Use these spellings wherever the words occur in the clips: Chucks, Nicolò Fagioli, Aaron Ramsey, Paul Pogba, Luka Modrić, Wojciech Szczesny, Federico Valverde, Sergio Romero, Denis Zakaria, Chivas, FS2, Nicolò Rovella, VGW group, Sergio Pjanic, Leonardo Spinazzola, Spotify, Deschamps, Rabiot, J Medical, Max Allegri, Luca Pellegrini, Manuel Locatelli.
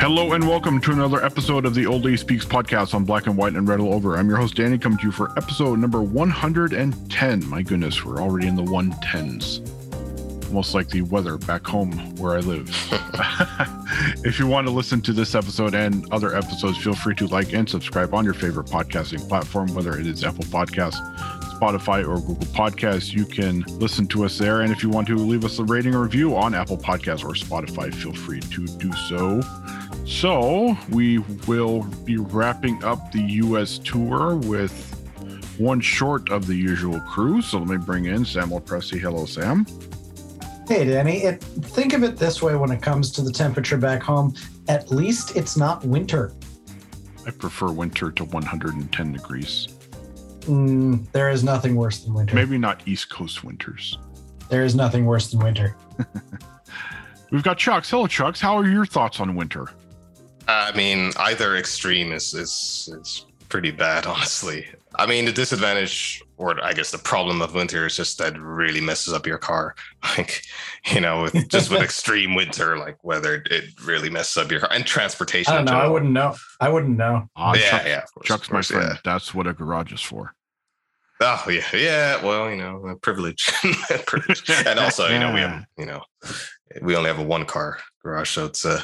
Hello and welcome to another episode of the Old A Speaks podcast on Black and White and Red All Over. I'm your host, Danny, coming to you for episode number 110. My goodness, we're already in the 110s. Almost like the weather back home where I live. If you want to listen to this episode and other episodes, feel free to like and subscribe on your favorite podcasting platform, whether it is Apple Podcasts, Spotify, or Google Podcasts. You can listen to us there. And if you want to leave us a rating or review on Apple Podcasts or Spotify, feel free to do so. So we will be wrapping up the U.S. tour with one short of the usual crew. So let me bring in Samuel Pressey. Hello, Sam. Hey, Danny. Think of it this way when it comes to the temperature back home. At least it's not winter. I prefer winter to 110 degrees. There is nothing worse than winter. Maybe not East Coast winters. There is nothing worse than winter. We've got Chucks. Hello, Chucks. How are your thoughts on winter? I mean, either extreme is pretty bad, honestly. I mean, the disadvantage, or I guess the problem of winter is just that it really messes up your car. Like, you know, with extreme winter, like weather, it really messes up your car and transportation. I don't know. General. I wouldn't know. Chucks, my friend. Yeah. That's what a garage is for. Oh, yeah. Well, you know, privilege. And also, you know, we only have a one-car garage, so it's a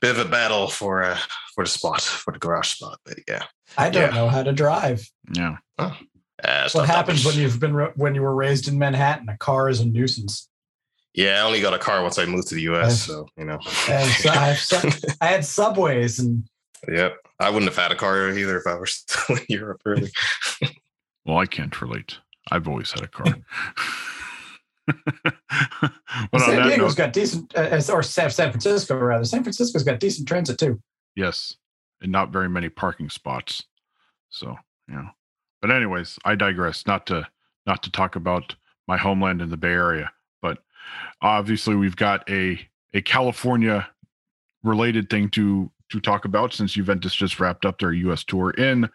bit of a battle for the garage spot. But yeah, I don't know how to drive. Yeah, what happens when you were raised in Manhattan? A car is a nuisance. Yeah, I only got a car once I moved to the U.S., so you know, I had subways and. Yep, I wouldn't have had a car either if I were still in Europe. Really. Well, I can't relate. I've always had a car. San Francisco's got decent transit too. Yes, and not very many parking spots. So, yeah. But anyways, I digress. Not to talk about my homeland in the Bay Area, but obviously we've got a California related thing to talk about since Juventus just wrapped up their U.S. tour in.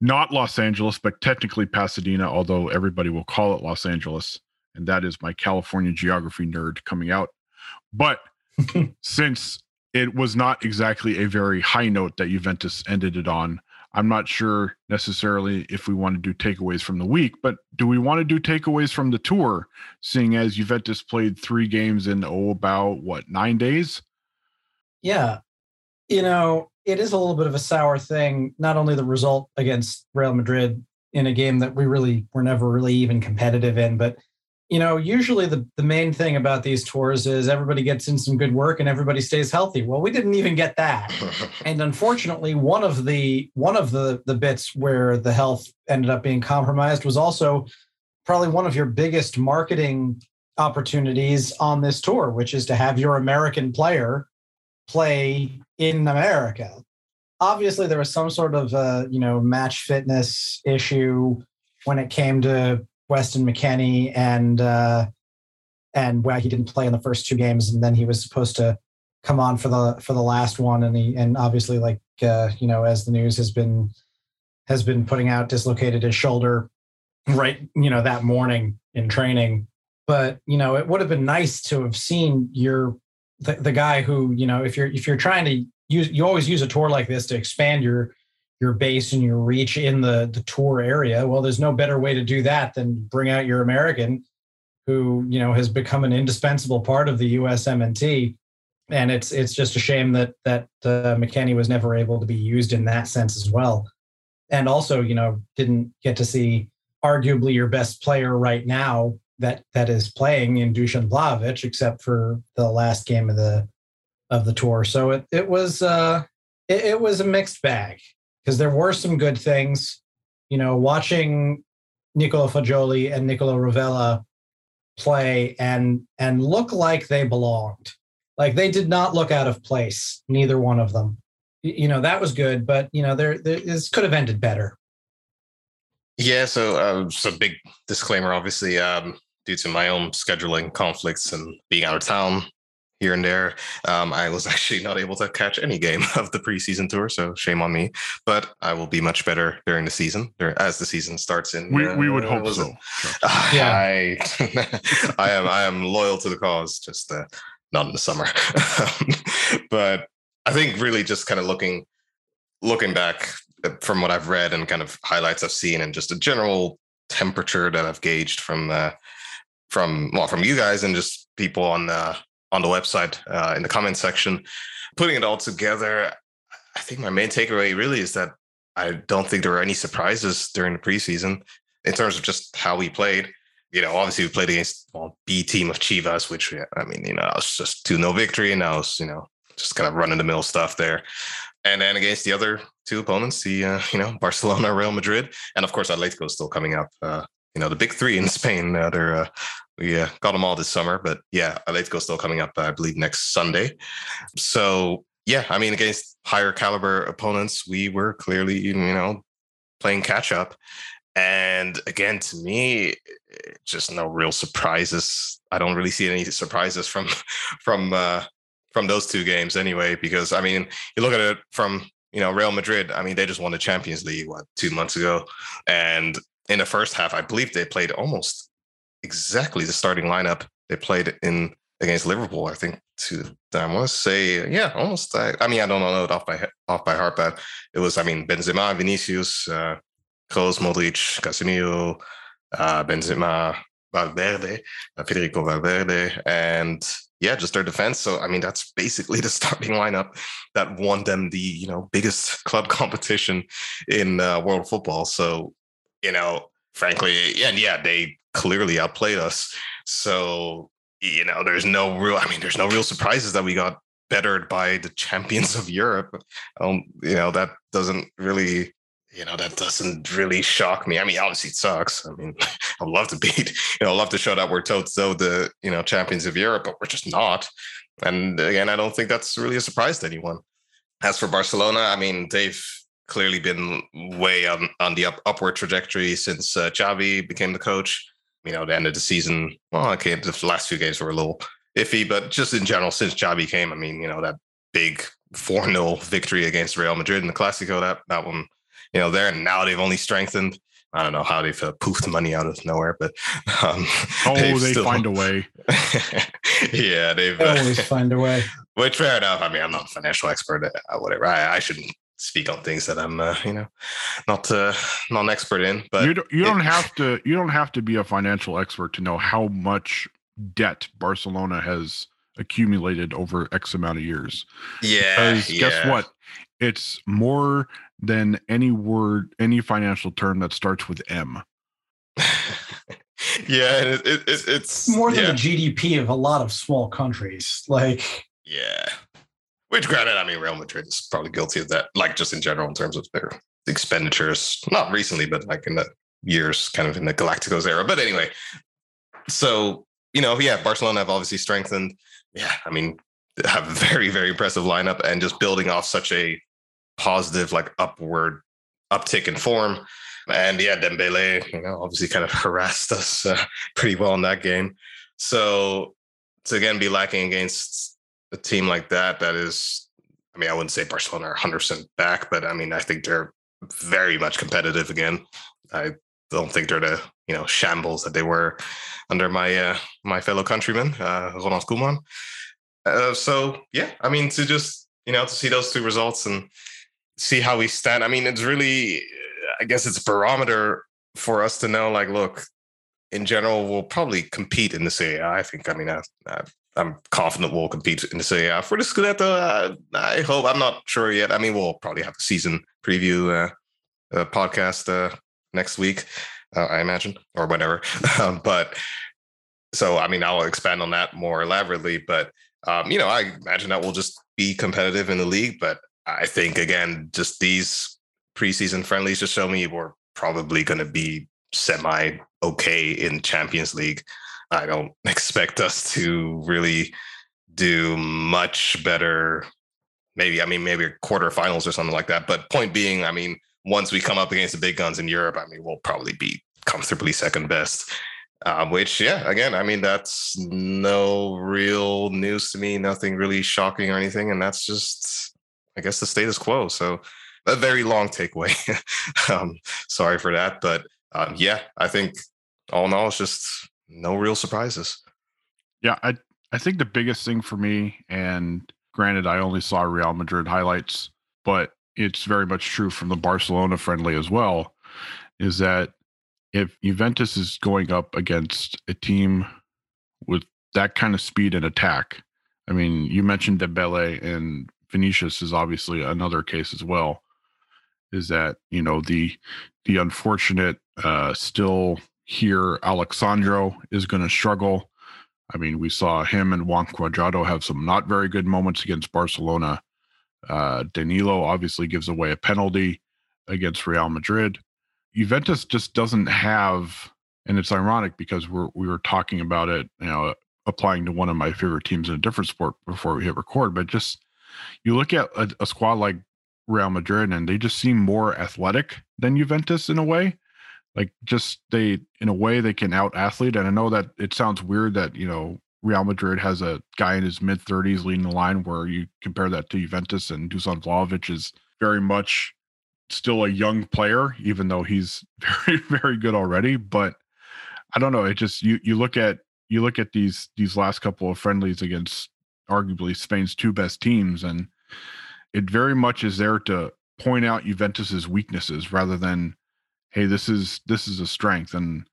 Not Los Angeles, but technically Pasadena, although everybody will call it Los Angeles. And that is my California geography nerd coming out. But since it was not exactly a very high note that Juventus ended it on, I'm not sure necessarily if we want to do takeaways from the week, but do we want to do takeaways from the tour, seeing as Juventus played 3 games in, about 9 days? Yeah. You know, it is a little bit of a sour thing, not only the result against Real Madrid in a game that we really were never really even competitive in, but, you know, usually the main thing about these tours is everybody gets in some good work and everybody stays healthy. Well, we didn't even get that. And unfortunately, one of the bits where the health ended up being compromised was also probably one of your biggest marketing opportunities on this tour, which is to have your American player play in America. Obviously, there was some sort of match fitness issue when it came to Weston McKennie and he didn't play in the first 2 games, and then he was supposed to come on for the last one, and obviously, like as the news has been putting out, dislocated his shoulder right that morning in training. But it would have been nice to have seen the guy who if you're trying to use, you always use a tour like this to expand your base and your reach in the tour area. Well, there's no better way to do that than bring out your American who, has become an indispensable part of the USMNT. And it's just a shame that McKennie was never able to be used in that sense as well. And also, didn't get to see arguably your best player right now that is playing in Dušan Vlahović, except for the last game of the tour. So it was a mixed bag. Because there were some good things, watching Nicolò Fagioli and Nicolò Rovella play and look like they belonged. Like they did not look out of place, neither one of them. That was good, but this could have ended better. Yeah, so big disclaimer, obviously, due to my own scheduling conflicts and being out of town here and there, I was actually not able to catch any game of the preseason tour, so shame on me. But I will be much better during the season, as the season starts. In we would hope so. Yeah, I am loyal to the cause, just not in the summer. But I think really just kind of looking back from what I've read and kind of highlights I've seen and just a general temperature that I've gauged from you guys and just people on the website, in the comment section, putting it all together, I think my main takeaway really is that I don't think there were any surprises during the preseason in terms of just how we played. Obviously we played against B team of Chivas, which, that was just 2-0 victory. And I was, just kind of run of the mill stuff there. And then against the other 2 opponents, Barcelona, Real Madrid, and of course, Atletico is still coming up, the big 3 in Spain. We got them all this summer, but yeah, Atletico still coming up, I believe, next Sunday. So yeah, against higher caliber opponents, we were clearly, playing catch up. And again, to me, just no real surprises. I don't really see any surprises from those 2 games anyway, because you look at it from, Real Madrid, they just won the Champions League, 2 months ago. And in the first half, I believe they played almost exactly the starting lineup they played in against Liverpool. I think almost. I don't know it off by heart, but it was, Benzema, Vinicius, Kroos, Modric, Casemiro, Benzema, Valverde, Federico Valverde, and just their defense. So, that's basically the starting lineup that won them the, biggest club competition in world football. So, frankly, they clearly outplayed us. So, there's no real surprises that we got bettered by the champions of Europe. That doesn't really shock me. Obviously it sucks. I'd love to love to show that we're toe-to-toe the, champions of Europe, but we're just not. And again, I don't think that's really a surprise to anyone. As for Barcelona, they've clearly been way on the upward trajectory since Xavi became the coach. The end of the season, the last few games were a little iffy, but just in general, since Xavi came, that big 4-0 victory against Real Madrid in the Clasico, that one, there, and now they've only strengthened. I don't know how they've poofed money out of nowhere, but they find a way. Yeah, they always find a way. Which fair enough. I'm not a financial expert. Whatever. I shouldn't speak on things that I'm, not an expert in. But you don't have to be a financial expert to know how much debt Barcelona has accumulated over X amount of years. Yeah, because guess what? It's more than any word, any financial term that starts with M. Yeah, it's more than the GDP of a lot of small countries. Like, yeah, which granted, I mean, Real Madrid is probably guilty of that. Like, just in general, in terms of their expenditures, not recently, but like in the years, kind of in the Galacticos era. But anyway, so Barcelona have obviously strengthened. Yeah, I mean, they have a very, very impressive lineup, and just building off such a positive, like upward uptick in form. And yeah, Dembele, obviously kind of harassed us pretty well in that game. So to again be lacking against a team like that, that is, I mean, I wouldn't say Barcelona are 100% back, but I mean, I think they're very much competitive again. I don't think they're the shambles that they were under my my fellow countryman Ronald Koeman. So yeah, I mean, to just to see those two results and see how we stand. I mean, it's really. I guess it's a barometer for us to know, like, look, in general, we'll probably compete in the Serie A. I think, I'm confident we'll compete in the Serie A. For the Scudetto, I hope, I'm not sure yet. I mean, we'll probably have a season preview podcast next week, I imagine, or whatever. But so, I mean, I'll expand on that more elaborately. But, I imagine that we'll just be competitive in the league. But I think, again, just these preseason friendlies just show me we're probably going to be semi okay in Champions League. I don't expect us to really do much better. Maybe quarterfinals or something like that. But point being, I mean, once we come up against the big guns in Europe, I mean, we'll probably be comfortably second best. Which, yeah, again, I mean, that's no real news to me. Nothing really shocking or anything. And that's just, I guess, the status quo. So. A very long takeaway. Sorry for that. But I think all in all, it's just no real surprises. Yeah, I think the biggest thing for me, and granted, I only saw Real Madrid highlights, but it's very much true from the Barcelona friendly as well, is that if Juventus is going up against a team with that kind of speed and attack, I mean, you mentioned Dembele, and Vinicius is obviously another case as well. Is that, the unfortunate still here, Alex Sandro is going to struggle. I mean, we saw him and Juan Cuadrado have some not very good moments against Barcelona. Danilo obviously gives away a penalty against Real Madrid. Juventus just doesn't have, and it's ironic because we were talking about it, applying to one of my favorite teams in a different sport before we hit record, but just you look at a squad like Real Madrid, and they just seem more athletic than Juventus in a way. Like, just they can out-athlete. And I know that it sounds weird that, Real Madrid has a guy in his mid-30s leading the line, where you compare that to Juventus, and Dušan Vlahović is very much still a young player, even though he's very, very good already. But I don't know. It just, you look at these last couple of friendlies against arguably Spain's two best teams, and it very much is there to point out Juventus's weaknesses rather than, hey, this is a strength. And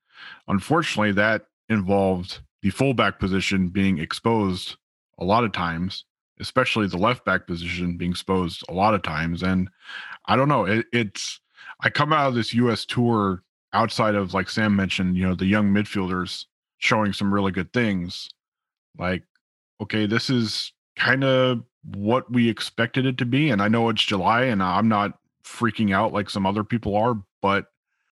unfortunately, that involved the fullback position being exposed a lot of times, especially the left back position being exposed a lot of times. And I don't know, I come out of this U.S. tour, outside of, like Sam mentioned, the young midfielders showing some really good things, like, okay, this is kind of what we expected it to be. And I know it's July and I'm not freaking out like some other people are, but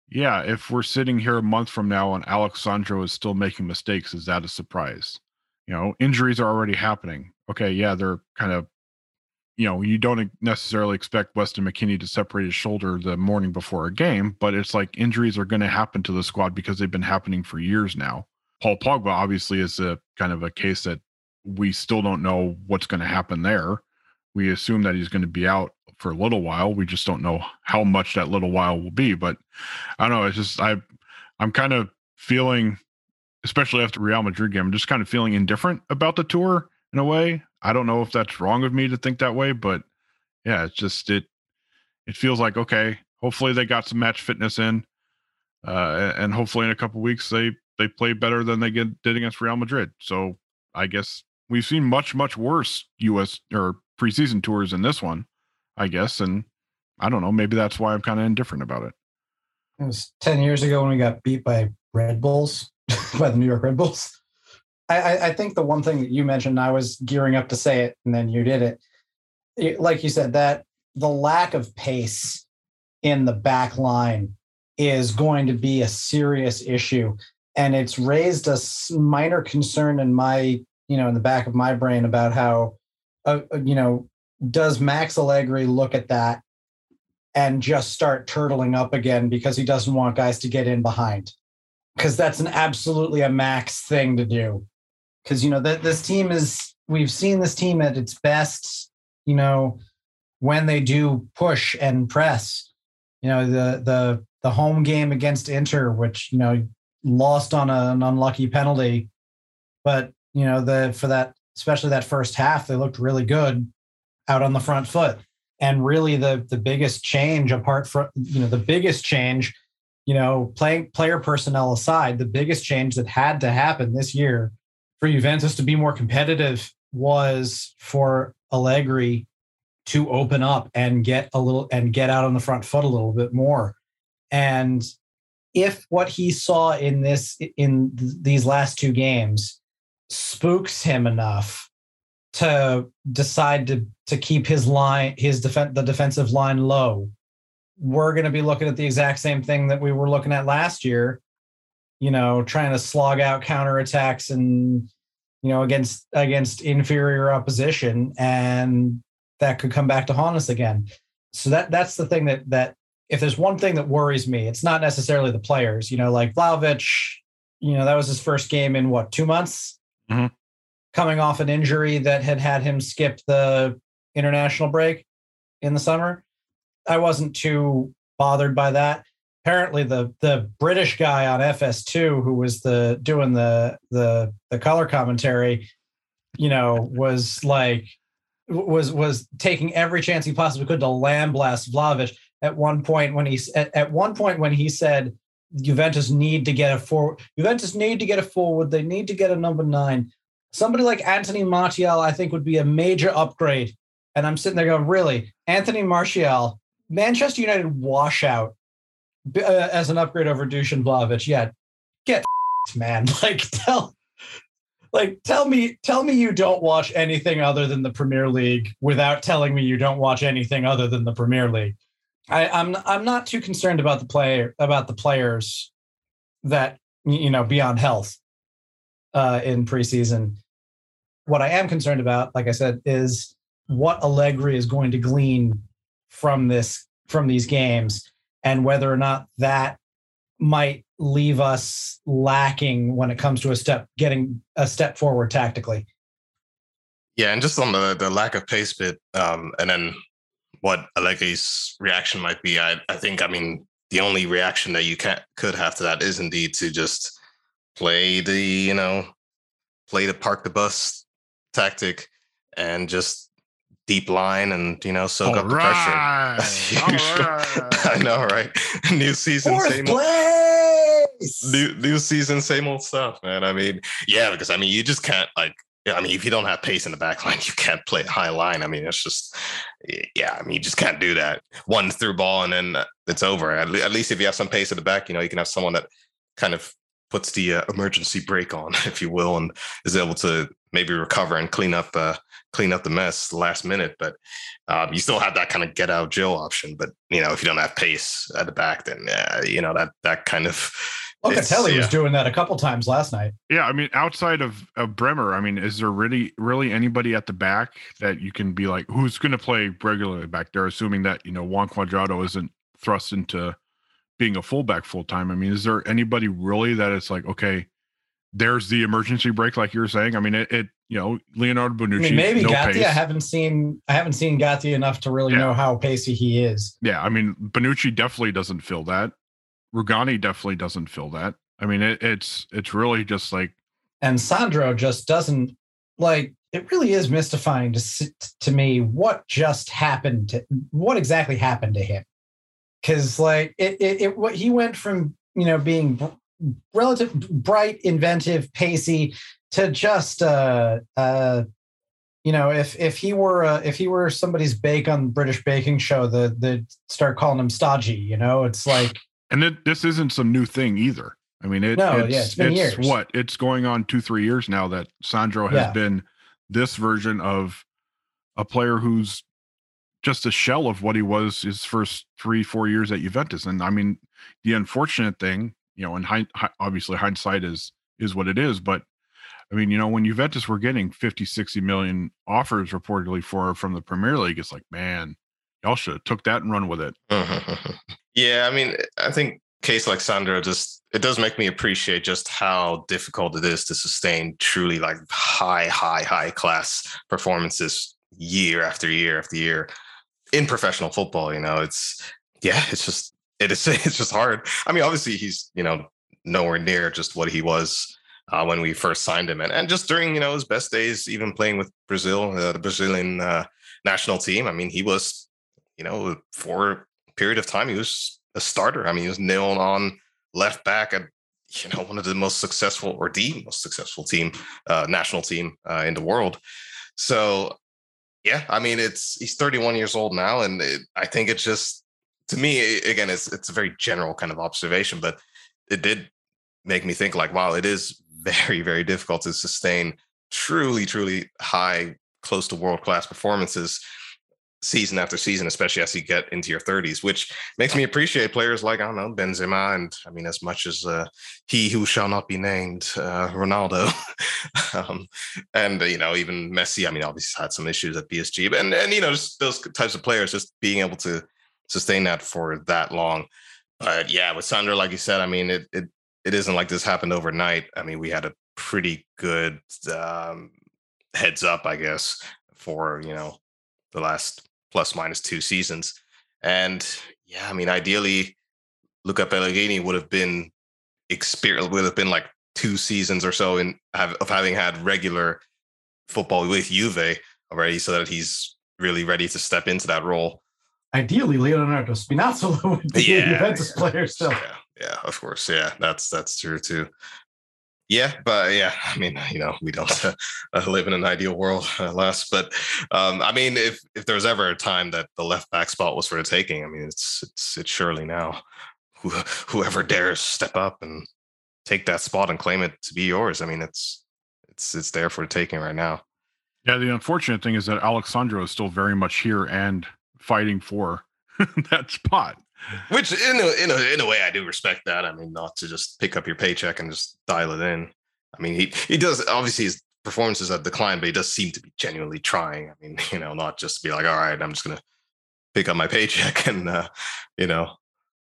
yeah, if we're sitting here a month from now and Alex Sandro is still making mistakes, is that a surprise? Injuries are already happening. Okay, yeah, they're kind of, you don't necessarily expect Weston McKennie to separate his shoulder the morning before a game, but it's like injuries are going to happen to the squad because they've been happening for years now. Paul Pogba obviously is a kind of a case that we still don't know what's going to happen there. We assume that he's going to be out for a little while. We just don't know how much that little while will be. But I don't know. It's just I'm kind of feeling, especially after Real Madrid game, I'm just kind of feeling indifferent about the tour in a way. I don't know if that's wrong of me to think that way, but yeah, it's just it feels like, okay, hopefully they got some match fitness in, and hopefully in a couple of weeks they play better than they did against Real Madrid. So I guess we've seen much worse U.S. or preseason tours in this one, I guess. And I don't know, maybe that's why I'm kind of indifferent about it. It was 10 years ago when we got beat by Red Bulls, by the New York Red Bulls. I think the one thing that you mentioned, I was gearing up to say it, and then you did it. Like you said, that the lack of pace in the back line is going to be a serious issue. And it's raised a minor concern in my, in the back of my brain about how, does Max Allegri look at that and just start turtling up again because he doesn't want guys to get in behind? Because that's absolutely a Max thing to do. Because, this team we've seen this team at its best, when they do push and press. The home game against Inter, which, lost on an unlucky penalty, but, for that, especially that first half, they looked really good out on the front foot. And really the biggest change, apart from, the biggest change, player personnel aside, the biggest change that had to happen this year for Juventus to be more competitive was for Allegri to open up and get out on the front foot a little bit more. And if what he saw in these last two games spooks him enough to decide to keep his line, the defensive line low, we're going to be looking at the exact same thing that we were looking at last year, trying to slog out counterattacks and, against inferior opposition. And that could come back to haunt us again. So that's the thing that if there's one thing that worries me, it's not necessarily the players, like Vlahović, that was his first game in what, 2 months? Mm-hmm. Coming off an injury that had him skip the international break in the summer. I wasn't too bothered by that. Apparently the British guy on FS2 who was doing the color commentary, was taking every chance he possibly could to lambaste Vlahović. At one point when he said Juventus need to get a forward, they need to get a number 9. Somebody like Anthony Martial, I think, would be a major upgrade. And I'm sitting there going, really? Anthony Martial, Manchester United washout as an upgrade over Dušan Vlahović? Yeah, get man. Tell me you don't watch anything other than the Premier League without telling me you don't watch anything other than the Premier League. I'm not too concerned about the players that beyond health. In preseason. What I am concerned about, like I said, is what Allegri is going to glean from these games and whether or not that might leave us lacking when it comes to getting a step forward tactically. Yeah. And just on the lack of pace bit, and then what Allegri's reaction might be. I think the only reaction that you could have to that is indeed to just play the park the bus tactic and just deep line and, soak up the pressure. Right. I know, right? New season, new season, same old stuff, man. Because you just can't, if you don't have pace in the back line, you can't play high line. It's just, you just can't do that. One through ball and then it's over. At least if you have some pace at the back, you can have someone that kind of puts the emergency brake on, if you will, and is able to maybe recover and clean up the mess last minute. But you still have that kind of get out Jill option. But, if you don't have pace at the back, then, that kind of. Locatelli was doing that a couple times last night. Yeah. Outside of Bremer, is there really anybody at the back that you can be like, who's going to play regularly back there, assuming that, Juan Cuadrado isn't thrust into being a fullback full time? Is there anybody really that it's like, okay, there's the emergency brake, like you're saying? Leonardo Bonucci. Maybe no Gatti. Pace. I haven't seen Gatti enough to really know how pacey he is. Yeah, Bonucci definitely doesn't fill that. Rugani definitely doesn't fill that. It's really just like, and Sandro just doesn't like. it really is mystifying to me what just happened, what exactly happened to him. Because like what he went from, you know, being relative bright, inventive, pacey to just you know, if he were somebody's bake on British baking show, the start calling him stodgy, you know, it's like. And this isn't some new thing either. I mean, it's been years. It's going on 2-3 years now that Sandro has been this version of a player who's just a shell of what he was his first 3-4 years at Juventus. And I mean, the unfortunate thing, you know, and obviously hindsight is what it is, but I mean, you know, when Juventus were getting 50, 60 million offers reportedly from the Premier League, it's like, man, y'all should have took that and run with it. Yeah, I mean, I think case like Sandro, just it does make me appreciate just how difficult it is to sustain truly like high class performances year after year after year in professional football. You know, it's just hard. I mean, obviously he's, you know, nowhere near just what he was when we first signed him, and just during, you know, his best days, even playing with Brazil, the Brazilian national team. I mean, he was, you know, for a period of time, he was a starter. I mean, he was nailed on left back at, you know, one of the most successful or the most successful team, national team in the world. So, yeah, I mean, he's 31 years old now, and I think it's just, to me, again, it's a very general kind of observation, but it did make me think like, wow, it is very, very difficult to sustain truly high, close to world-class performances season after season, especially as you get into your 30s, which makes me appreciate players like, I don't know, Benzema. And I mean, as much as he who shall not be named, Ronaldo, and, you know, even Messi. I mean, obviously had some issues at PSG, but, and, you know, just those types of players, just being able to sustain that for that long. But yeah, with Sandro, like you said, I mean, it isn't like this happened overnight. I mean, we had a pretty good heads up, I guess, for, you know, the last plus minus 2 seasons. And yeah, I mean, ideally, Luca Pellegrini would have been like 2 seasons or so of having had regular football with Juve already, so that he's really ready to step into that role. Ideally, Leonardo Spinazzola would be a Juventus player still. Yeah, of course. Yeah, that's true too. Yeah, but yeah, I mean, you know, we don't live in an ideal world, alas. But I mean, if there was ever a time that the left back spot was for the taking, I mean, it's surely now. Whoever dares step up and take that spot and claim it to be yours, I mean, it's there for the taking right now. Yeah, the unfortunate thing is that Alex Sandro is still very much here and fighting for that spot. Which in a way I do respect that. I mean, not to just pick up your paycheck and just dial it in. I mean, he does, obviously his performances have declined, but he does seem to be genuinely trying. I mean, you know, not just be like, all right, I'm just going to pick up my paycheck and, you know,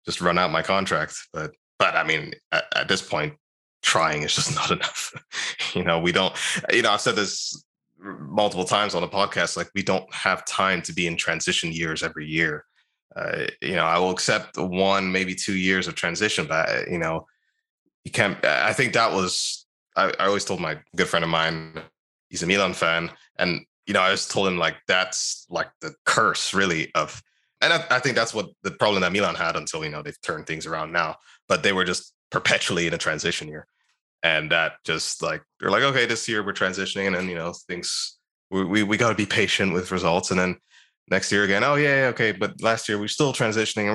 just run out my contract. But I mean, at this point, trying is just not enough. You know, we don't, you know, I've said this multiple times on the podcast, like we don't have time to be in transition years every year. You know, I will accept 1, maybe 2 years of transition, but you know, you can't. I think that was. I always told my good friend of mine, he's a Milan fan, and you know, I just told him like that's like the curse, really. Of, and I think that's what the problem that Milan had until, you know, they've turned things around now. But they were just perpetually in a transition year, and that just like they're like, okay, this year we're transitioning, and then, you know, things we got to be patient with results, and then. Next year again, oh, yeah, okay, but last year we're still transitioning.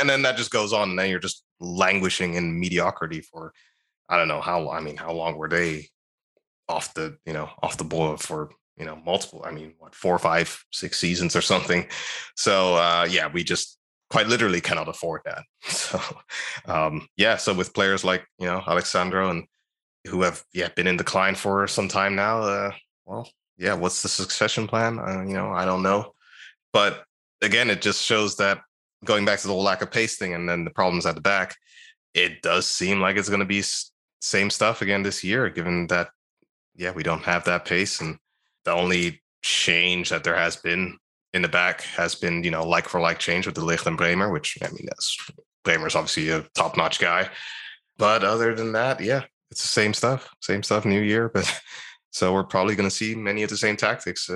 And then that just goes on, and then you're just languishing in mediocrity for, I don't know, how long were they off the boil for, you know, multiple, I mean, what, 4, 5, 6 seasons or something. So, yeah, we just quite literally cannot afford that. So, yeah, so with players like, you know, Alex Sandro and who have been in decline for some time now, well, yeah, what's the succession plan? You know, I don't know. But again, it just shows that, going back to the whole lack of pace thing and then the problems at the back, it does seem like it's going to be same stuff again this year, given that, yeah, we don't have that pace. And the only change that there has been in the back has been, you know, like for like change with the Ligt and Bremer, which, I mean, Bremer's obviously a top-notch guy. But other than that, yeah, it's the same stuff, new year. But So we're probably going to see many of the same tactics,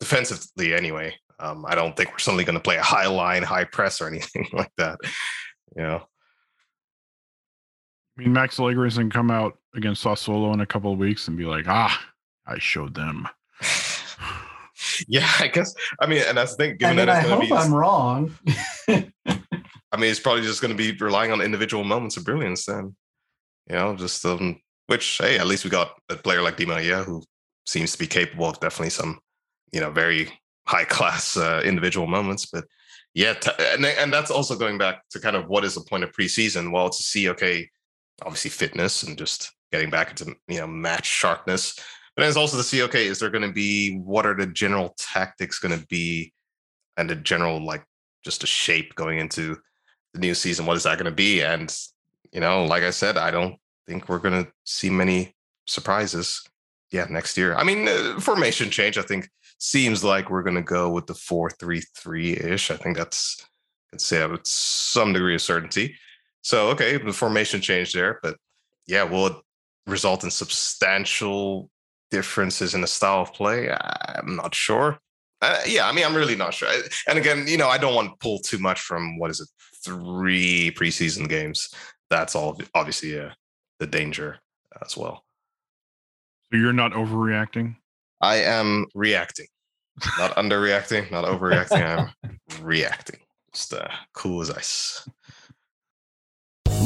defensively anyway. I don't think we're suddenly going to play a high line, high press or anything like that. You know, I mean, Max Allegri is going to come out against Sassuolo in a couple of weeks and be like, I showed them. Yeah, I guess. I mean, and that's the thing. Given that I hope I'm wrong. I mean, it's probably just going to be relying on individual moments of brilliance then. You know, just which, hey, at least we got a player like Di Maria who seems to be capable of definitely some, you know, very high class individual moments. But yeah, and that's also going back to kind of what is the point of preseason? Well, to see, okay, obviously fitness and just getting back into, you know, match sharpness. But then it's also to see, okay, is there going to be, what are the general tactics going to be and the general, like, just the shape going into the new season? What is that going to be? And, you know, like I said, I don't think we're going to see many surprises next year. I mean, formation change, I think, seems like we're going to go with the 4-3-3-ish. I think that's, I'd say, with some degree of certainty. So, okay, the formation change there. But, yeah, will it result in substantial differences in the style of play? I'm not sure. Yeah, I mean, I'm really not sure. And again, you know, I don't want to pull too much from, what is it, 3 preseason games. That's all obviously the danger as well. So you're not overreacting? I am reacting. Not underreacting, not overreacting. I'm reacting. Just cool as ice.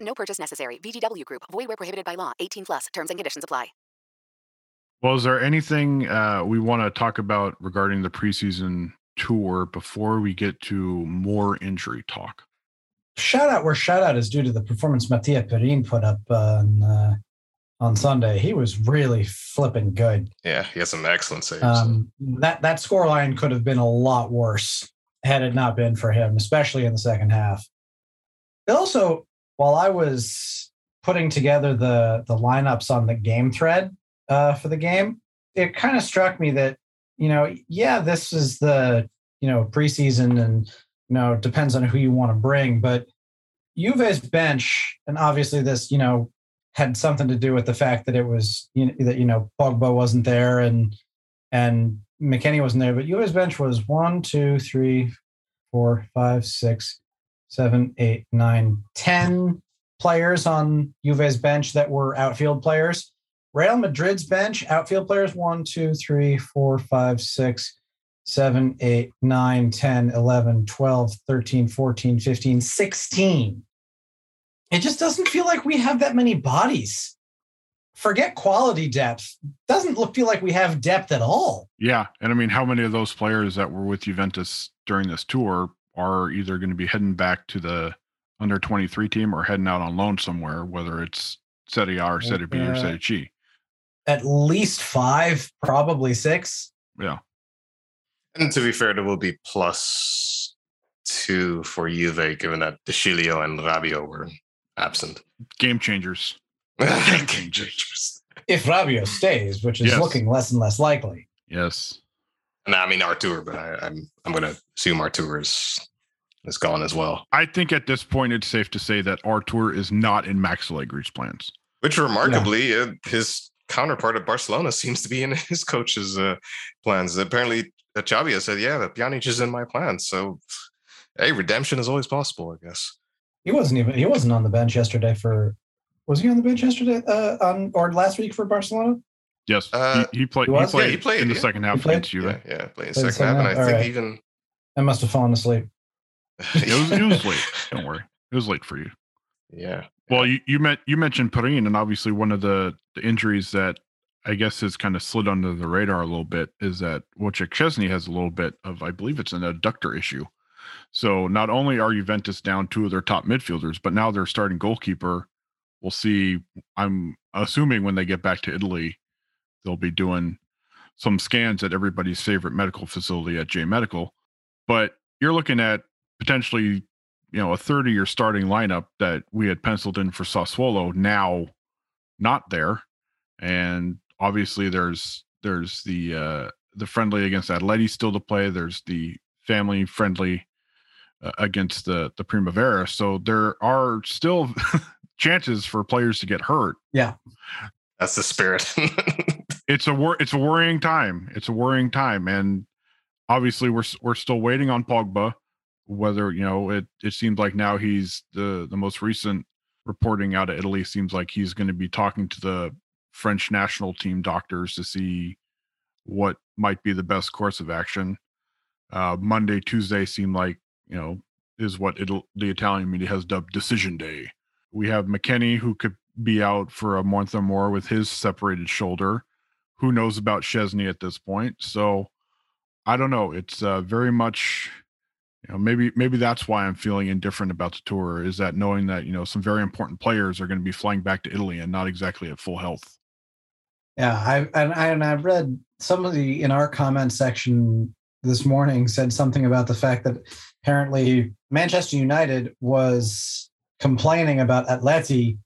No purchase necessary. VGW Group. Void where prohibited by law. 18 plus. Terms and conditions apply. Well, is there anything we want to talk about regarding the preseason tour before we get to more injury talk? Shout out is due to the performance Mattia Perin put up on Sunday. He was really flipping good. Yeah, he had some excellent saves. That scoreline could have been a lot worse had it not been for him, especially in the second half. It also, while I was putting together the lineups on the game thread for the game, it kind of struck me that, you know, yeah, this is the, you know, preseason and, you know, depends on who you want to bring, but Juve's bench, and obviously this, you know, had something to do with the fact that it was, you know, that, you know, Pogba wasn't there and McKennie wasn't there, but Juve's bench was 10 players on Juve's bench that were outfield players. Real Madrid's bench, outfield players, 1, 2, 3, 4, 5, 6, 7, 8, 9, 10, 11, 12, 13, 14, 15, 16. It just doesn't feel like we have that many bodies. Forget quality depth. Doesn't feel like we have depth at all. Yeah, and I mean, how many of those players that were with Juventus during this tour are either going to be heading back to the under 23 team or heading out on loan somewhere, whether it's Serie A or Serie B or Serie C? At least 5, probably 6. Yeah. And to be fair, there will be plus 2 for Juve, given that DiCilio and Rabiot were absent. Game changers. If Rabiot stays, which is looking less and less likely. Yes. No, I mean Artur, but I'm going to assume Artur is gone as well. I think at this point it's safe to say that Artur is not in Max Allegri's plans. Which remarkably, his counterpart at Barcelona seems to be in his coach's plans. Apparently, Xavi has said, that Pjanic is in my plans. So, hey, redemption is always possible, I guess. He wasn't on the bench yesterday for. Was he on the bench yesterday on or last week for Barcelona? Yes, he played. Yeah, he played in the second half against Juve. Yeah, played in the second half, and I think even I must have fallen asleep. It was late. Don't worry, it was late for you. Yeah. Well, you mentioned Perin, and obviously one of the injuries that I guess has kind of slid under the radar a little bit is that Wojciech Szczesny has a little bit of, I believe it's an adductor issue. So not only are Juventus down two of their top midfielders, but now their starting goalkeeper. We'll see. I'm assuming when they get back to Italy, they'll be doing some scans at everybody's favorite medical facility at J Medical. But you're looking at potentially, you know, a third of your starting lineup that we had penciled in for Sassuolo now not there. And obviously there's the friendly against Atleti still to play. There's the family friendly against the Primavera. So there are still chances for players to get hurt. Yeah. That's the spirit. It's a worrying time. It's a worrying time. And obviously we're still waiting on Pogba. Whether, you know, it seems like now he's the most recent reporting out of Italy seems like he's going to be talking to the French national team doctors to see what might be the best course of action. Monday, Tuesday seem like, you know, is what the Italian media has dubbed decision day. We have McKennie, who could be out for a month or more with his separated shoulder. Who knows about Szczesny at this point? So I don't know. It's very much... You know, maybe that's why I'm feeling indifferent about the tour, is that knowing that, you know, some very important players are going to be flying back to Italy and not exactly at full health. Yeah, I read somebody in our comment section this morning said something about the fact that apparently Manchester United was complaining about Atleti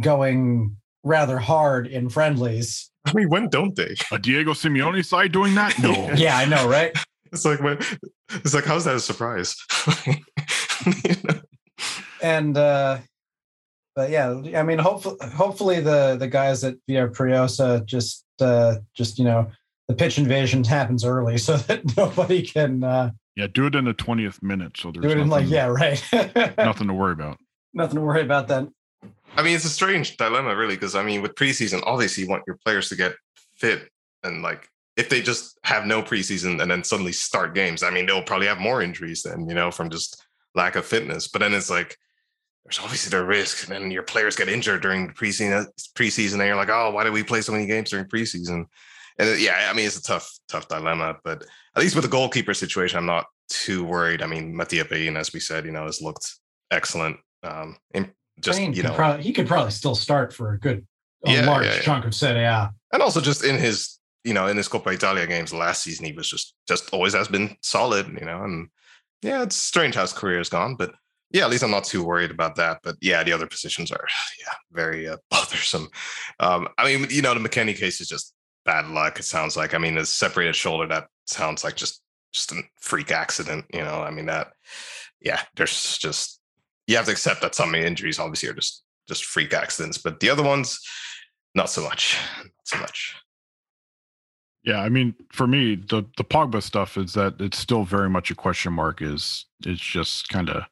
going rather hard in friendlies. I mean, when don't they? A Diego Simeone side doing that? No. Yeah, I know, right? It's like, how's that a surprise? You know? And, but yeah, I mean, hopefully the guys at Villa Priosa just, you know, the pitch invasion happens early so that nobody can, do it in the 20th minute. So there's do it in like, yeah, right. Nothing to worry about. Nothing to worry about then. I mean, it's a strange dilemma really. Cause I mean, with preseason, obviously you want your players to get fit and like, if they just have no preseason and then suddenly start games, I mean, they'll probably have more injuries then, you know, from just lack of fitness. But then it's like, there's obviously the risk. And then your players get injured during the preseason. And you're like, oh, why did we play so many games during preseason? And yeah, I mean, it's a tough dilemma. But at least with the goalkeeper situation, I'm not too worried. I mean, Mattia Perin, as we said, you know, has looked excellent. He could probably still start for a good chunk of Serie A. And also just in his... You know, in his Coppa Italia games last season, he was just always has been solid, you know, and yeah, it's strange how his career has gone, but yeah, at least I'm not too worried about that. But yeah, the other positions are very bothersome. I mean, you know, the McKennie case is just bad luck. It sounds like, I mean, the separated shoulder, that sounds like just a freak accident, you know, I mean that, yeah, there's just, you have to accept that some injuries obviously are just freak accidents, but the other ones, not so much. Yeah, I mean, for me, the Pogba stuff is that it's still very much a question mark. It's just kind of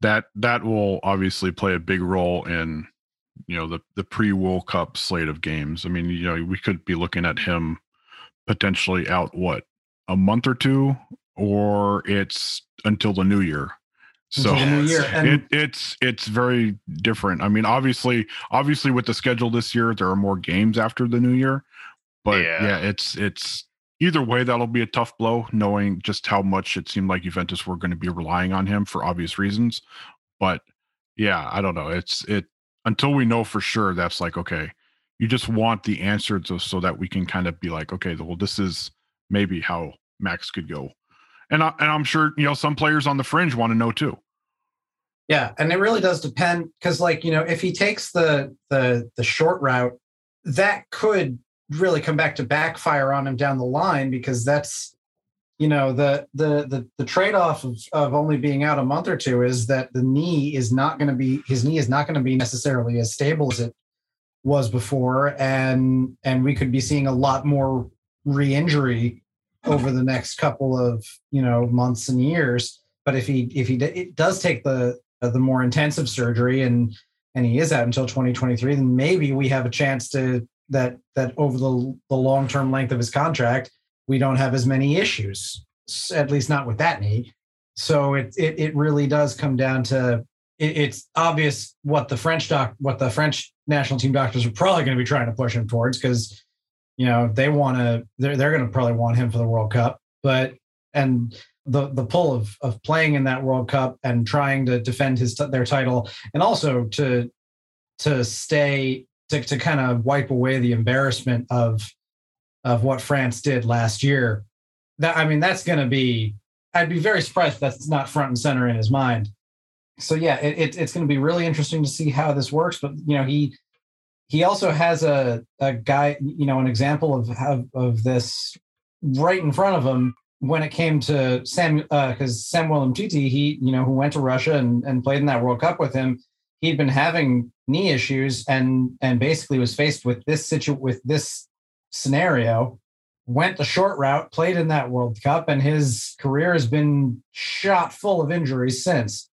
that will obviously play a big role in, you know, the pre-World Cup slate of games. I mean, you know, we could be looking at him potentially out a month or two, or it's until the new year. So it's very different. I mean, obviously with the schedule this year, there are more games after the new year. But yeah, it's either way, that'll be a tough blow, knowing just how much it seemed like Juventus were going to be relying on him for obvious reasons. But yeah, I don't know. It's until we know for sure, that's like, okay, you just want the answer so that we can kind of be like, okay, well, this is maybe how Max could go. And I'm sure, you know, some players on the fringe want to know too. Yeah. And it really does depend. Cause like, you know, if he takes the short route, that could really come back to backfire on him down the line, because that's, you know, the trade-off of only being out a month or two is that his knee is not going to be necessarily as stable as it was before, and we could be seeing a lot more re-injury over the next couple of, you know, months and years. But if he does take the more intensive surgery and he is out until 2023, then maybe we have a chance to that over the long-term length of his contract, we don't have as many issues, at least not with that knee. So it really does come down to, it's obvious what the French national team doctors are probably going to be trying to push him towards, because, you know, they're going to probably want him for the World Cup, and the pull of playing in that World Cup and trying to defend their title, and also to stay, to kind of wipe away the embarrassment of what France did last year. That's going to be, I'd be very surprised if that's not front and center in his mind. So yeah, it's going to be really interesting to see how this works. But, you know, he also has a guy, you know, an example of this right in front of him when it came to Samuel Umtiti, he, you know, who went to Russia and played in that World Cup with him. He'd been having knee issues and basically was faced with this scenario, went the short route, played in that World Cup, and his career has been shot full of injuries since.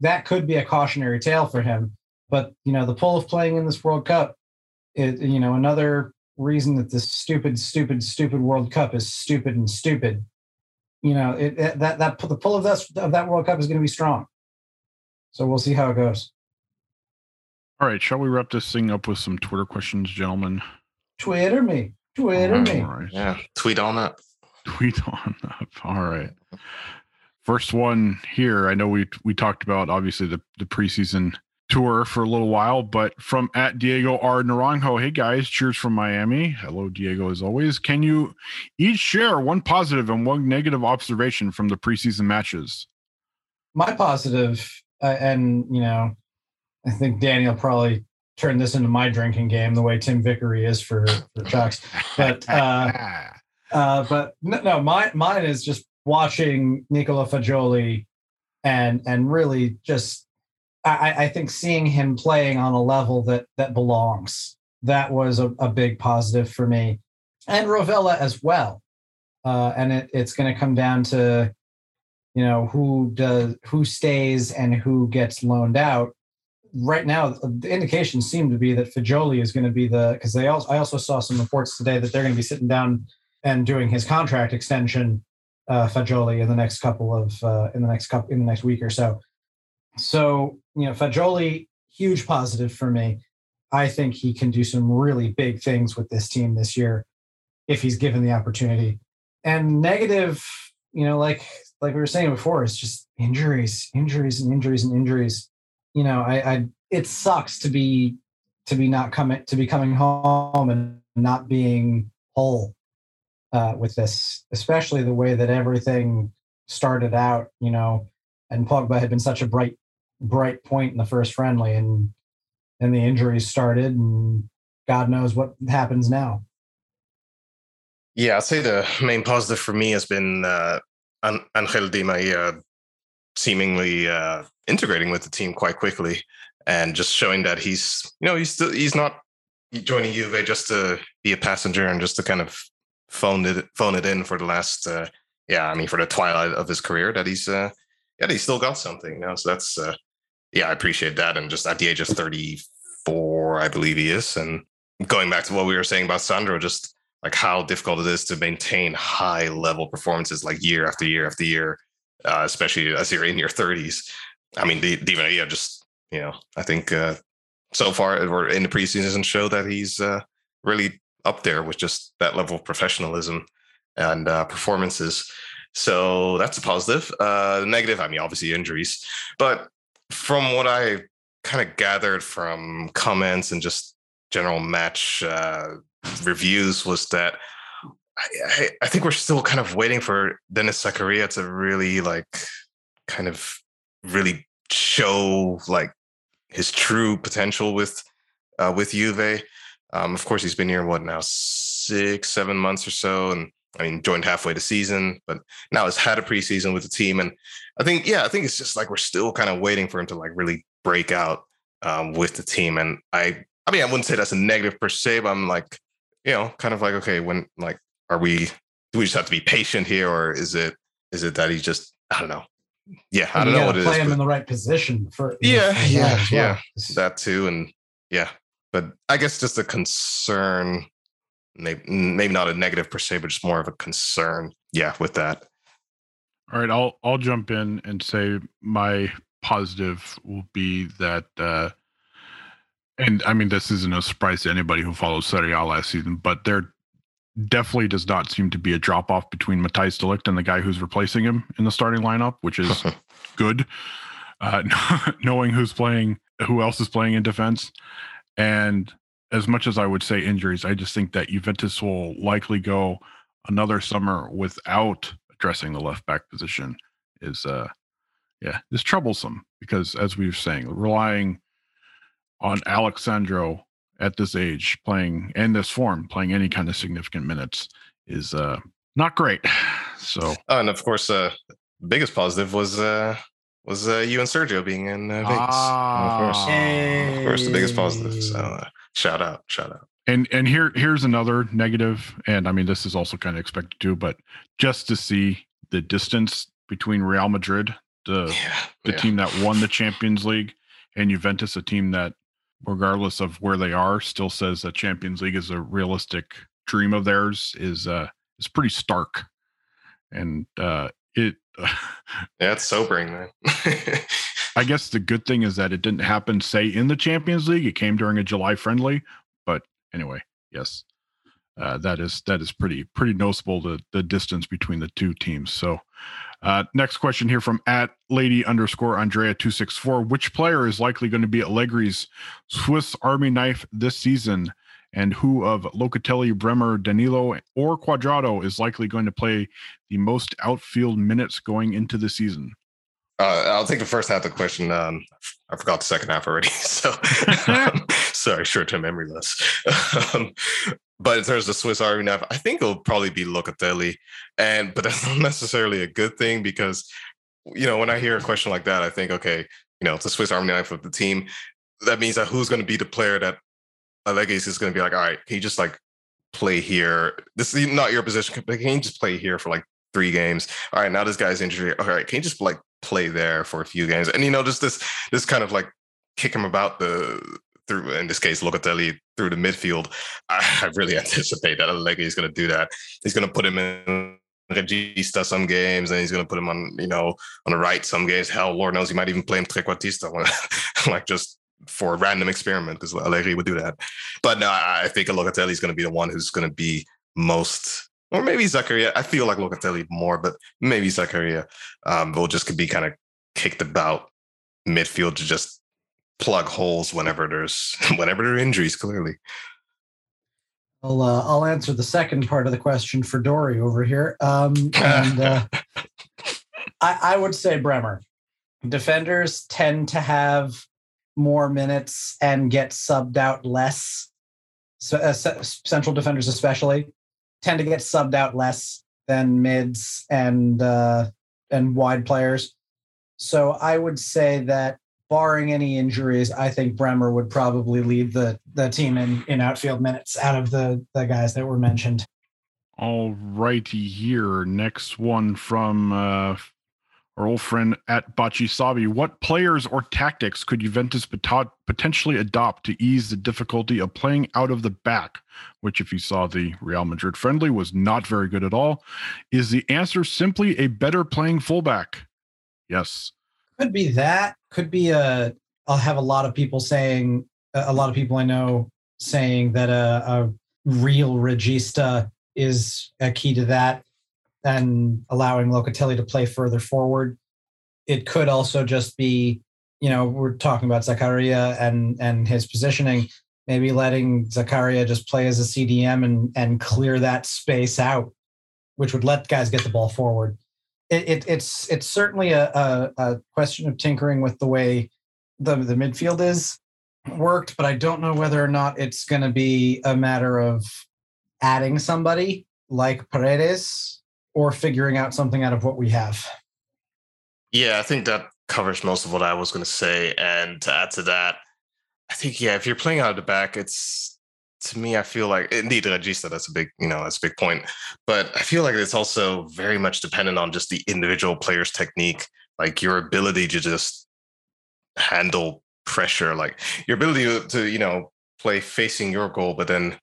That could be a cautionary tale for him. But, you know, the pull of playing in this World Cup, you know, another reason that this stupid World Cup is stupid and stupid. You know, the pull of that World Cup is going to be strong. So we'll see how it goes. All right. Shall we wrap this thing up with some Twitter questions, gentlemen? Twitter me. All right. Yeah. Tweet on up. All right. First one here. I know we talked about, obviously, the preseason tour for a little while, but from @DiegoR Naranjo. Hey guys, cheers from Miami. Hello, Diego, as always. Can you each share one positive and one negative observation from the preseason matches? My positive, and, you know, I think Danny will probably turn this into my drinking game the way Tim Vickery is for Chucks. But no, mine is just watching Nicolò Fagioli and really just, I think seeing him playing on a level that belongs. That was a big positive for me, and Rovella as well. And it's going to come down to, you know, who stays and who gets loaned out. Right now, the indications seem to be that Fagioli is going to be because I also saw some reports today that they're going to be sitting down and doing his contract extension, Fagioli, in the next in the next week or so. So, you know, Fagioli, huge positive for me. I think he can do some really big things with this team this year if he's given the opportunity. And negative, you know, like we were saying before, it's just injuries. You know, I it sucks to be coming home and not being whole with this, especially the way that everything started out, you know, and Pogba had been such a bright point in the first friendly, and the injuries started, and God knows what happens now. Yeah, I'd say the main positive for me has been Angel Di Maria seemingly integrating with the team quite quickly, and just showing that he's not joining Juve just to be a passenger and just to kind of phone it in for the last for the twilight of his career, that he's still got something now. So that's I appreciate that. And just at the age of 34, I believe he is. And going back to what we were saying about Sandro, just like how difficult it is to maintain high level performances like year after year after year, especially as you're in your 30s. I mean, Di Maria just, you know, I think so far we're in the preseason show that he's really up there with just that level of professionalism and performances. So that's a positive. The negative, I mean, obviously injuries. But from what I kind of gathered from comments and just general match reviews was that I think we're still kind of waiting for Denis Zakaria to really really show like his true potential with Juve. Of course, he's been here, what now, 6-7 months or so, and I mean, joined halfway the season, but now he's had a preseason with the team, and I think it's just like we're still kind of waiting for him to like really break out with the team. And I wouldn't say that's a negative per se, but I'm like, you know, kind of like, okay, when like, do we just have to be patient here, or is it that he just, I don't know. Yeah, I don't know what it is. Play him in the right position for. Yeah, well. That too, and yeah, But I guess just a concern, maybe not a negative per se, but just more of a concern. Yeah, with that. All right, I'll jump in and say my positive will be that, and I mean, this isn't a surprise to anybody who follows Serie A last season, but there definitely does not seem to be a drop-off between Matthijs de Ligt and the guy who's replacing him in the starting lineup, which is good, knowing who's playing, who else is playing in defense. And as much as I would say injuries, I just think that Juventus will likely go another summer without addressing the left back position is troublesome, because as we were saying, relying on Alex Sandro at this age playing and this form, playing any kind of significant minutes is not great. So, and of course, biggest positive was you and Sergio being in Vegas. Of course, the biggest positive. So shout out. And here's another negative, and I mean, this is also kind of expected too, but just to see the distance between Real Madrid, the team that won the Champions League, and Juventus, a team that, regardless of where they are, still says that Champions League is a realistic dream of theirs, is pretty stark. And it's sobering, man. I guess the good thing is that it didn't happen, say, in the Champions League. It came during a July friendly, but anyway, yes, that is pretty noticeable, the distance between the two teams. So next question here from @lady_Andrea264. Which player is likely going to be Allegri's Swiss Army knife this season? And who of Locatelli, Bremer, Danilo, or Cuadrado is likely going to play the most outfield minutes going into the season? I'll take the first half of the question. I forgot the second half already. So sorry, short-term memory loss. But in terms of Swiss Army knife, I think it'll probably be Locatelli. But that's not necessarily a good thing, because, you know, when I hear a question like that, I think, okay, you know, it's a Swiss Army knife of the team. That means that who's going to be the player that Allegri is going to be like, all right, can you just like play here? This is not your position, but can you just play here for like 3 games? All right, now this guy's injured. All right, can you just like play there for a few games? And, you know, just this kind of like kick him about through, in this case, Locatelli through the midfield. I really anticipate that Allegri is going to do that. He's going to put him in Regista some games, and he's going to put him on, you know, on the right some games. Hell, Lord knows, he might even play him trequartista, like just for a random experiment, because Allegri would do that. But no, I think Locatelli is going to be the one who's going to be most, or maybe Zakaria. I feel like Locatelli more, but maybe Zakaria will just be kind of kicked about midfield to just plug holes whenever there are injuries, clearly. I'll answer the second part of the question for Dory over here. I would say Bremer. Defenders tend to have more minutes and get subbed out less. So central defenders especially tend to get subbed out less than mids and wide players. So I would say that, barring any injuries, I think Bremer would probably lead the team in outfield minutes out of the guys that were mentioned. All righty here. Next one from our old friend @Bachisabi. What players or tactics could Juventus potentially adopt to ease the difficulty of playing out of the back, which, if you saw the Real Madrid friendly, was not very good at all? Is the answer simply a better playing fullback? Yes. Could be that. Could be a. I'll have a lot of people I know saying that a real regista is a key to that, and allowing Locatelli to play further forward. It could also just be, you know, we're talking about Zakaria and his positioning. Maybe letting Zakaria just play as a CDM and clear that space out, which would let guys get the ball forward. It's certainly a question of tinkering with the way the midfield is worked, but I don't know whether or not it's going to be a matter of adding somebody like Paredes or figuring out something out of what we have. Yeah, I think that covers most of what I was going to say. And to add to that, I think, yeah, if you're playing out of the back, it's, to me, I feel like, indeed, Regista, that's a big point. But I feel like it's also very much dependent on just the individual player's technique, like your ability to just handle pressure, like your ability to, you know, play facing your goal, but then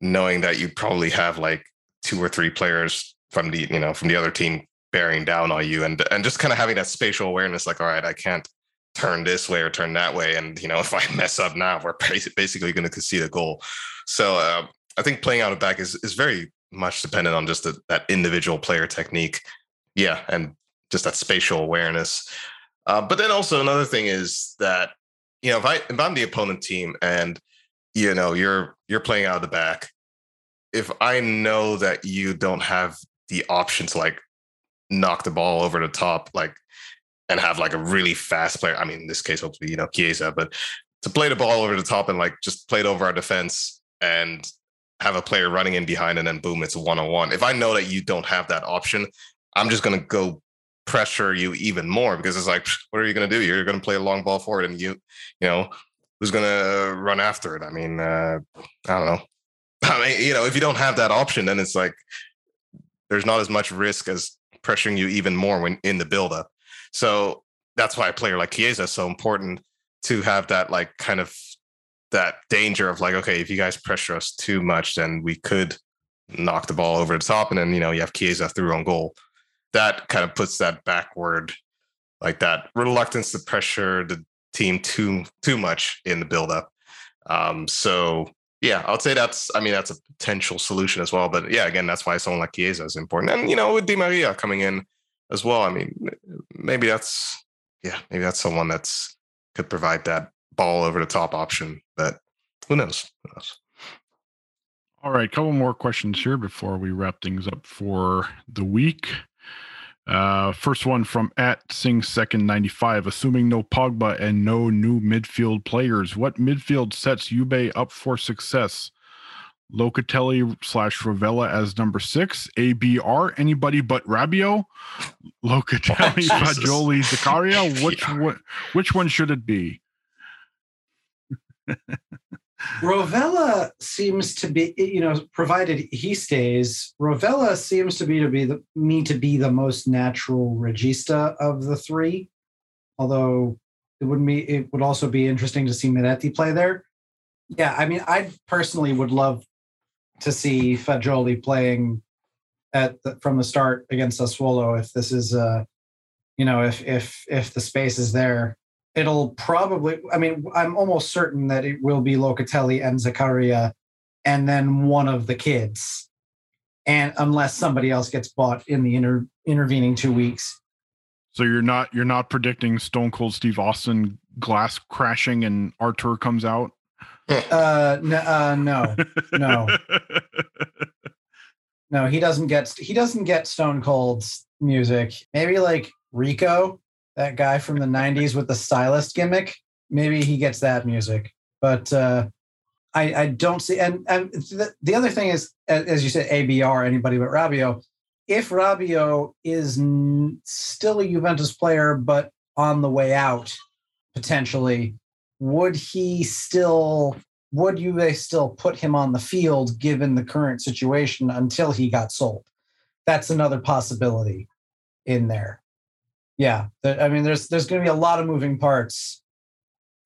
knowing that you probably have like two or three players from the other team bearing down on you, and just kind of having that spatial awareness, like, all right, I can't turn this way or turn that way. And, if I mess up now, we're basically going to concede a goal. So I think playing out of back is very much dependent on just that individual player technique. Yeah. And just that spatial awareness. But then also another thing is that, if I'm the opponent team and, you're playing out of the back, if I know that you don't have the option to like knock the ball over the top, like, and have like a really fast player. I mean, in this case, hopefully, Chiesa, but to play the ball over the top and like just play it over our defense and have a player running in behind and then boom, it's 1-on-1. If I know that you don't have that option, I'm just going to go pressure you even more, because it's like, what are you going to do? You're going to play a long ball forward and who's going to run after it? I mean, I don't know. I mean, if you don't have that option, then it's like, there's not as much risk as pressuring you even more when in the buildup. So that's why a player like Chiesa is so important, to have that like kind of that danger of like, okay, if you guys pressure us too much, then we could knock the ball over the top. And then, you have Chiesa through on goal. That kind of puts that backward, like that reluctance to pressure the team too much in the buildup. So yeah, I'll say that's a potential solution as well. But yeah, again, that's why someone like Chiesa is important. And, with Di Maria coming in as well, I mean, maybe that's someone could provide that ball over the top option, but who knows? All right. Couple more questions here before we wrap things up for the week. First one from @SingSecond95. Assuming no Pogba and no new midfield players, what midfield sets Juve up for success? Locatelli / Rovella as number 6, ABR, anybody but Rabiot, Locatelli, Fagioli, Zakaria. Which one should it be? Rovella seems to be, provided he stays, Rovella seems to be the most natural regista of the three. Although it would also be interesting to see Miretti play there. Yeah, I mean, I personally would love to see Fagioli playing from the start against Sassuolo. If this is, if the space is there, it'll probably. I mean, I'm almost certain that it will be Locatelli and Zakaria, and then one of the kids, and unless somebody else gets bought in the intervening 2 weeks. So you're not predicting Stone Cold Steve Austin glass crashing and Artur comes out. No, he doesn't get Stone Cold's music. Maybe like Rico, that guy from the 90s with the stylist gimmick, maybe he gets that music, but I don't see. And the other thing is, as you said, ABR, anybody but Rabiot. If Rabiot is still a Juventus player, but on the way out, potentially, would Juve still put him on the field given the current situation until he got sold? That's another possibility in there. Yeah. I mean, there's going to be a lot of moving parts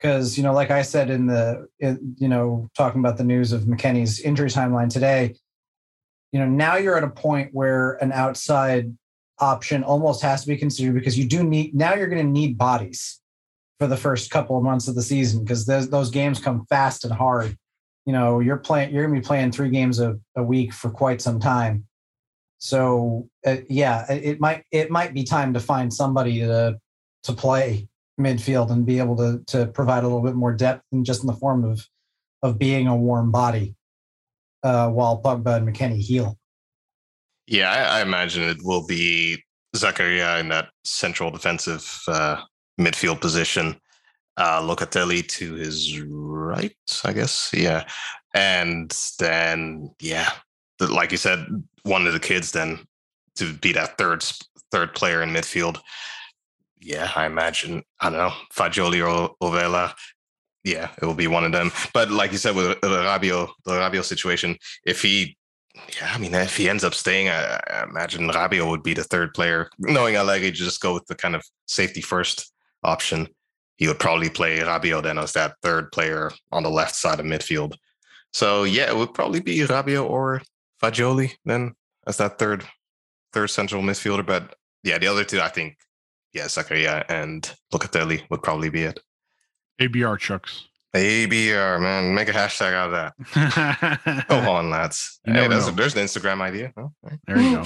because, like I said talking about the news of McKennie's injury timeline today, now you're at a point where an outside option almost has to be considered, because you're going to need bodies for the first couple of months of the season, because those games come fast and hard. You're going to be playing 3 games a week for quite some time. So it might be time to find somebody to play midfield and be able to provide a little bit more depth, and just in the form of being a warm body while Pogba and McKennie heal. Yeah, I imagine it will be Zakaria in that central defensive midfield position, Locatelli to his right, I guess. Yeah. And then, like you said, one of the kids then to be that third player in midfield. Yeah, I imagine, I don't know, Fagioli or Rovella. Yeah, it will be one of them. But like you said, with the Rabiot situation, if he ends up staying, I imagine Rabiot would be the third player, knowing Allegri, just go with the kind of safety first option He would probably play Rabiot then as that third player on the left side of midfield. So, yeah, it would probably be Rabiot or Fagioli then as that third central midfielder. But, yeah, the other two, I think, yeah, Zakaria and Locatelli would probably be it. ABR, Chucks. ABR, man. Make a hashtag out of that. Go on, lads. Hey, there's an Instagram idea. Huh? There you go.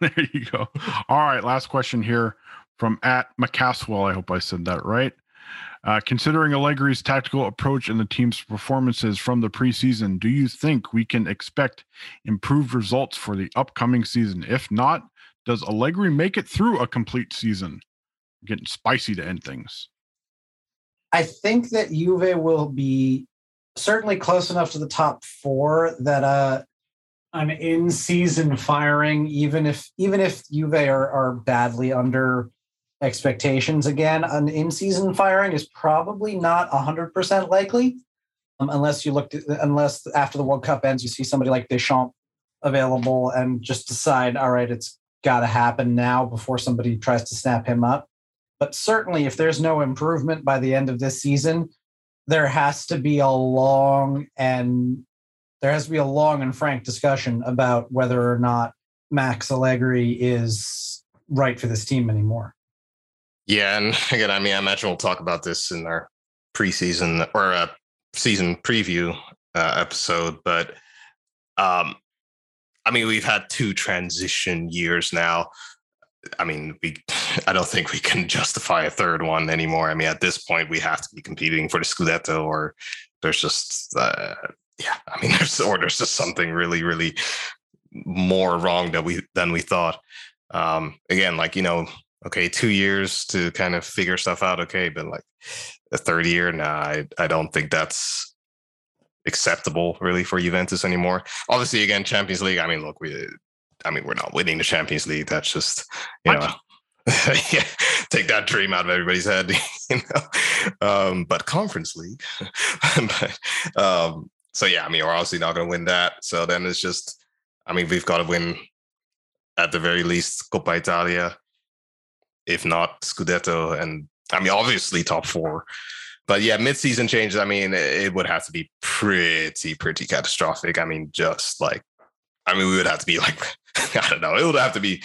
There you go. All right, last question here from @McCaswell. I hope I said that right. Considering Allegri's tactical approach and the team's performances from the preseason, do you think we can expect improved results for the upcoming season? If not, does Allegri make it through a complete season? Getting spicy to end things. I think that Juve will be certainly close enough to the top four that an in-season firing, even if Juve are badly under expectations again, an in-season firing is probably not 100% likely, unless after the World Cup ends, you see somebody like Deschamps available and just decide, all right, it's got to happen now before somebody tries to snap him up. But certainly if there's no improvement by the end of this season, there has to be a long and frank discussion about whether or not Max Allegri is right for this team anymore. Yeah, and again, I mean, I imagine we'll talk about this in our preseason or season preview episode, but I mean, we've had two transition years now. I mean, I don't think we can justify a third one anymore. I mean, at this point, we have to be competing for the Scudetto, or there's just there's just something really, really more wrong than we thought. Again, like, you know. Okay, 2 years to kind of figure stuff out. Okay, but like the third year, I don't think that's acceptable really for Juventus anymore. Obviously, again, Champions League. I mean, look, we're not winning the Champions League. That's just, you know, yeah, take that dream out of everybody's head, you know. But Conference League. So yeah, I mean, we're obviously not going to win that. So then it's just, I mean, we've got to win at the very least Coppa Italia. If not Scudetto, and I mean, obviously top four, but yeah, mid-season changes. I mean, it would have to be pretty, pretty catastrophic. I mean, we would have to be like, I don't know, it would have to be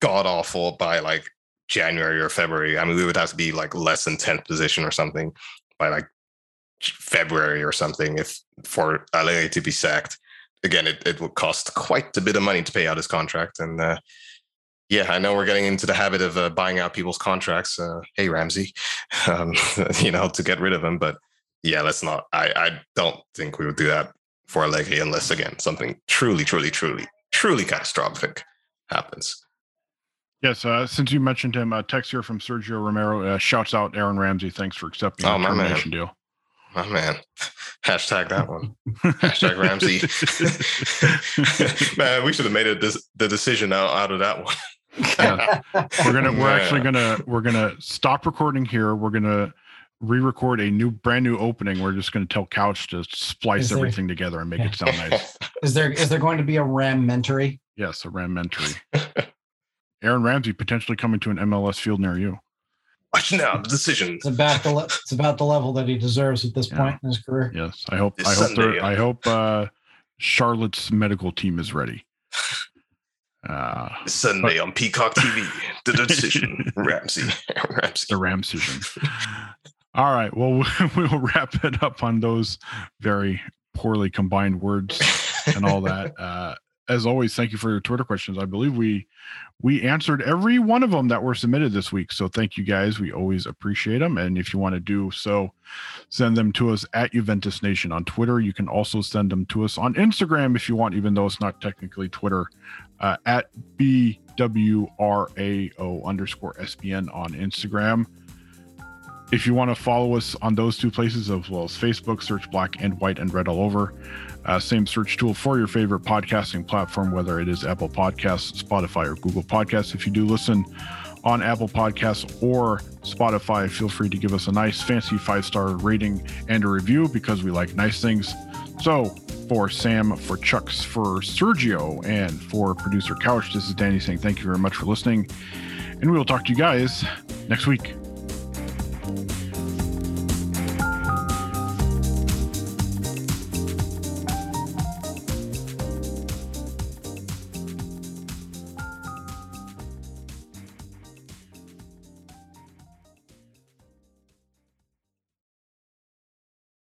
god awful by like January or February. I mean, we would have to be like less than 10th position or something by like February or something if for Allegri to be sacked. Again, it would cost quite a bit of money to pay out his contract, and yeah, I know we're getting into the habit of buying out people's contracts. Hey, Ramsey, you know, to get rid of him. But yeah, let's not. I don't think we would do that for Allegri unless, again, something truly, truly, truly, truly catastrophic happens. Yes, since you mentioned him, a text here from Sergio Romero. Shouts out Aaron Ramsey. Thanks for accepting the termination deal. My man, hashtag that one. Hashtag Ramsey. Man, we should have made the decision out of that one. Yeah. We're gonna stop recording here. We're gonna re-record a brand new opening. We're just gonna tell Couch to splice everything together and make it sound nice. Is there going to be a Ram-mentory? Yes, a Ram-mentory. Aaron Ramsey potentially coming to an MLS field near you. Watch now, the decision. It's about the level that he deserves at this point in his career. Yes, I hope. I hope Charlotte's medical team is ready. Sunday on Peacock TV, the decision, Ramsey, the Ramsey. All right, well, we'll wrap it up on those very poorly combined words and all that. As always, thank you for your Twitter questions. I believe we answered every one of them that were submitted this week. So thank you guys. We always appreciate them. And if you want to do so, send them to us at Juventus Nation on Twitter. You can also send them to us on Instagram if you want, even though it's not technically Twitter, at BWRAO_SBN on Instagram. If you want to follow us on those two places, as well as Facebook, search Black and White and Red all over. Same search tool for your favorite podcasting platform, whether it is Apple Podcasts, Spotify, or Google Podcasts. If you do listen on Apple Podcasts or Spotify, feel free to give us a nice fancy 5-star rating and a review because we like nice things. So for Sam, for Chucks, for Sergio, and for producer Couch, this is Danny saying thank you very much for listening. And we will talk to you guys next week.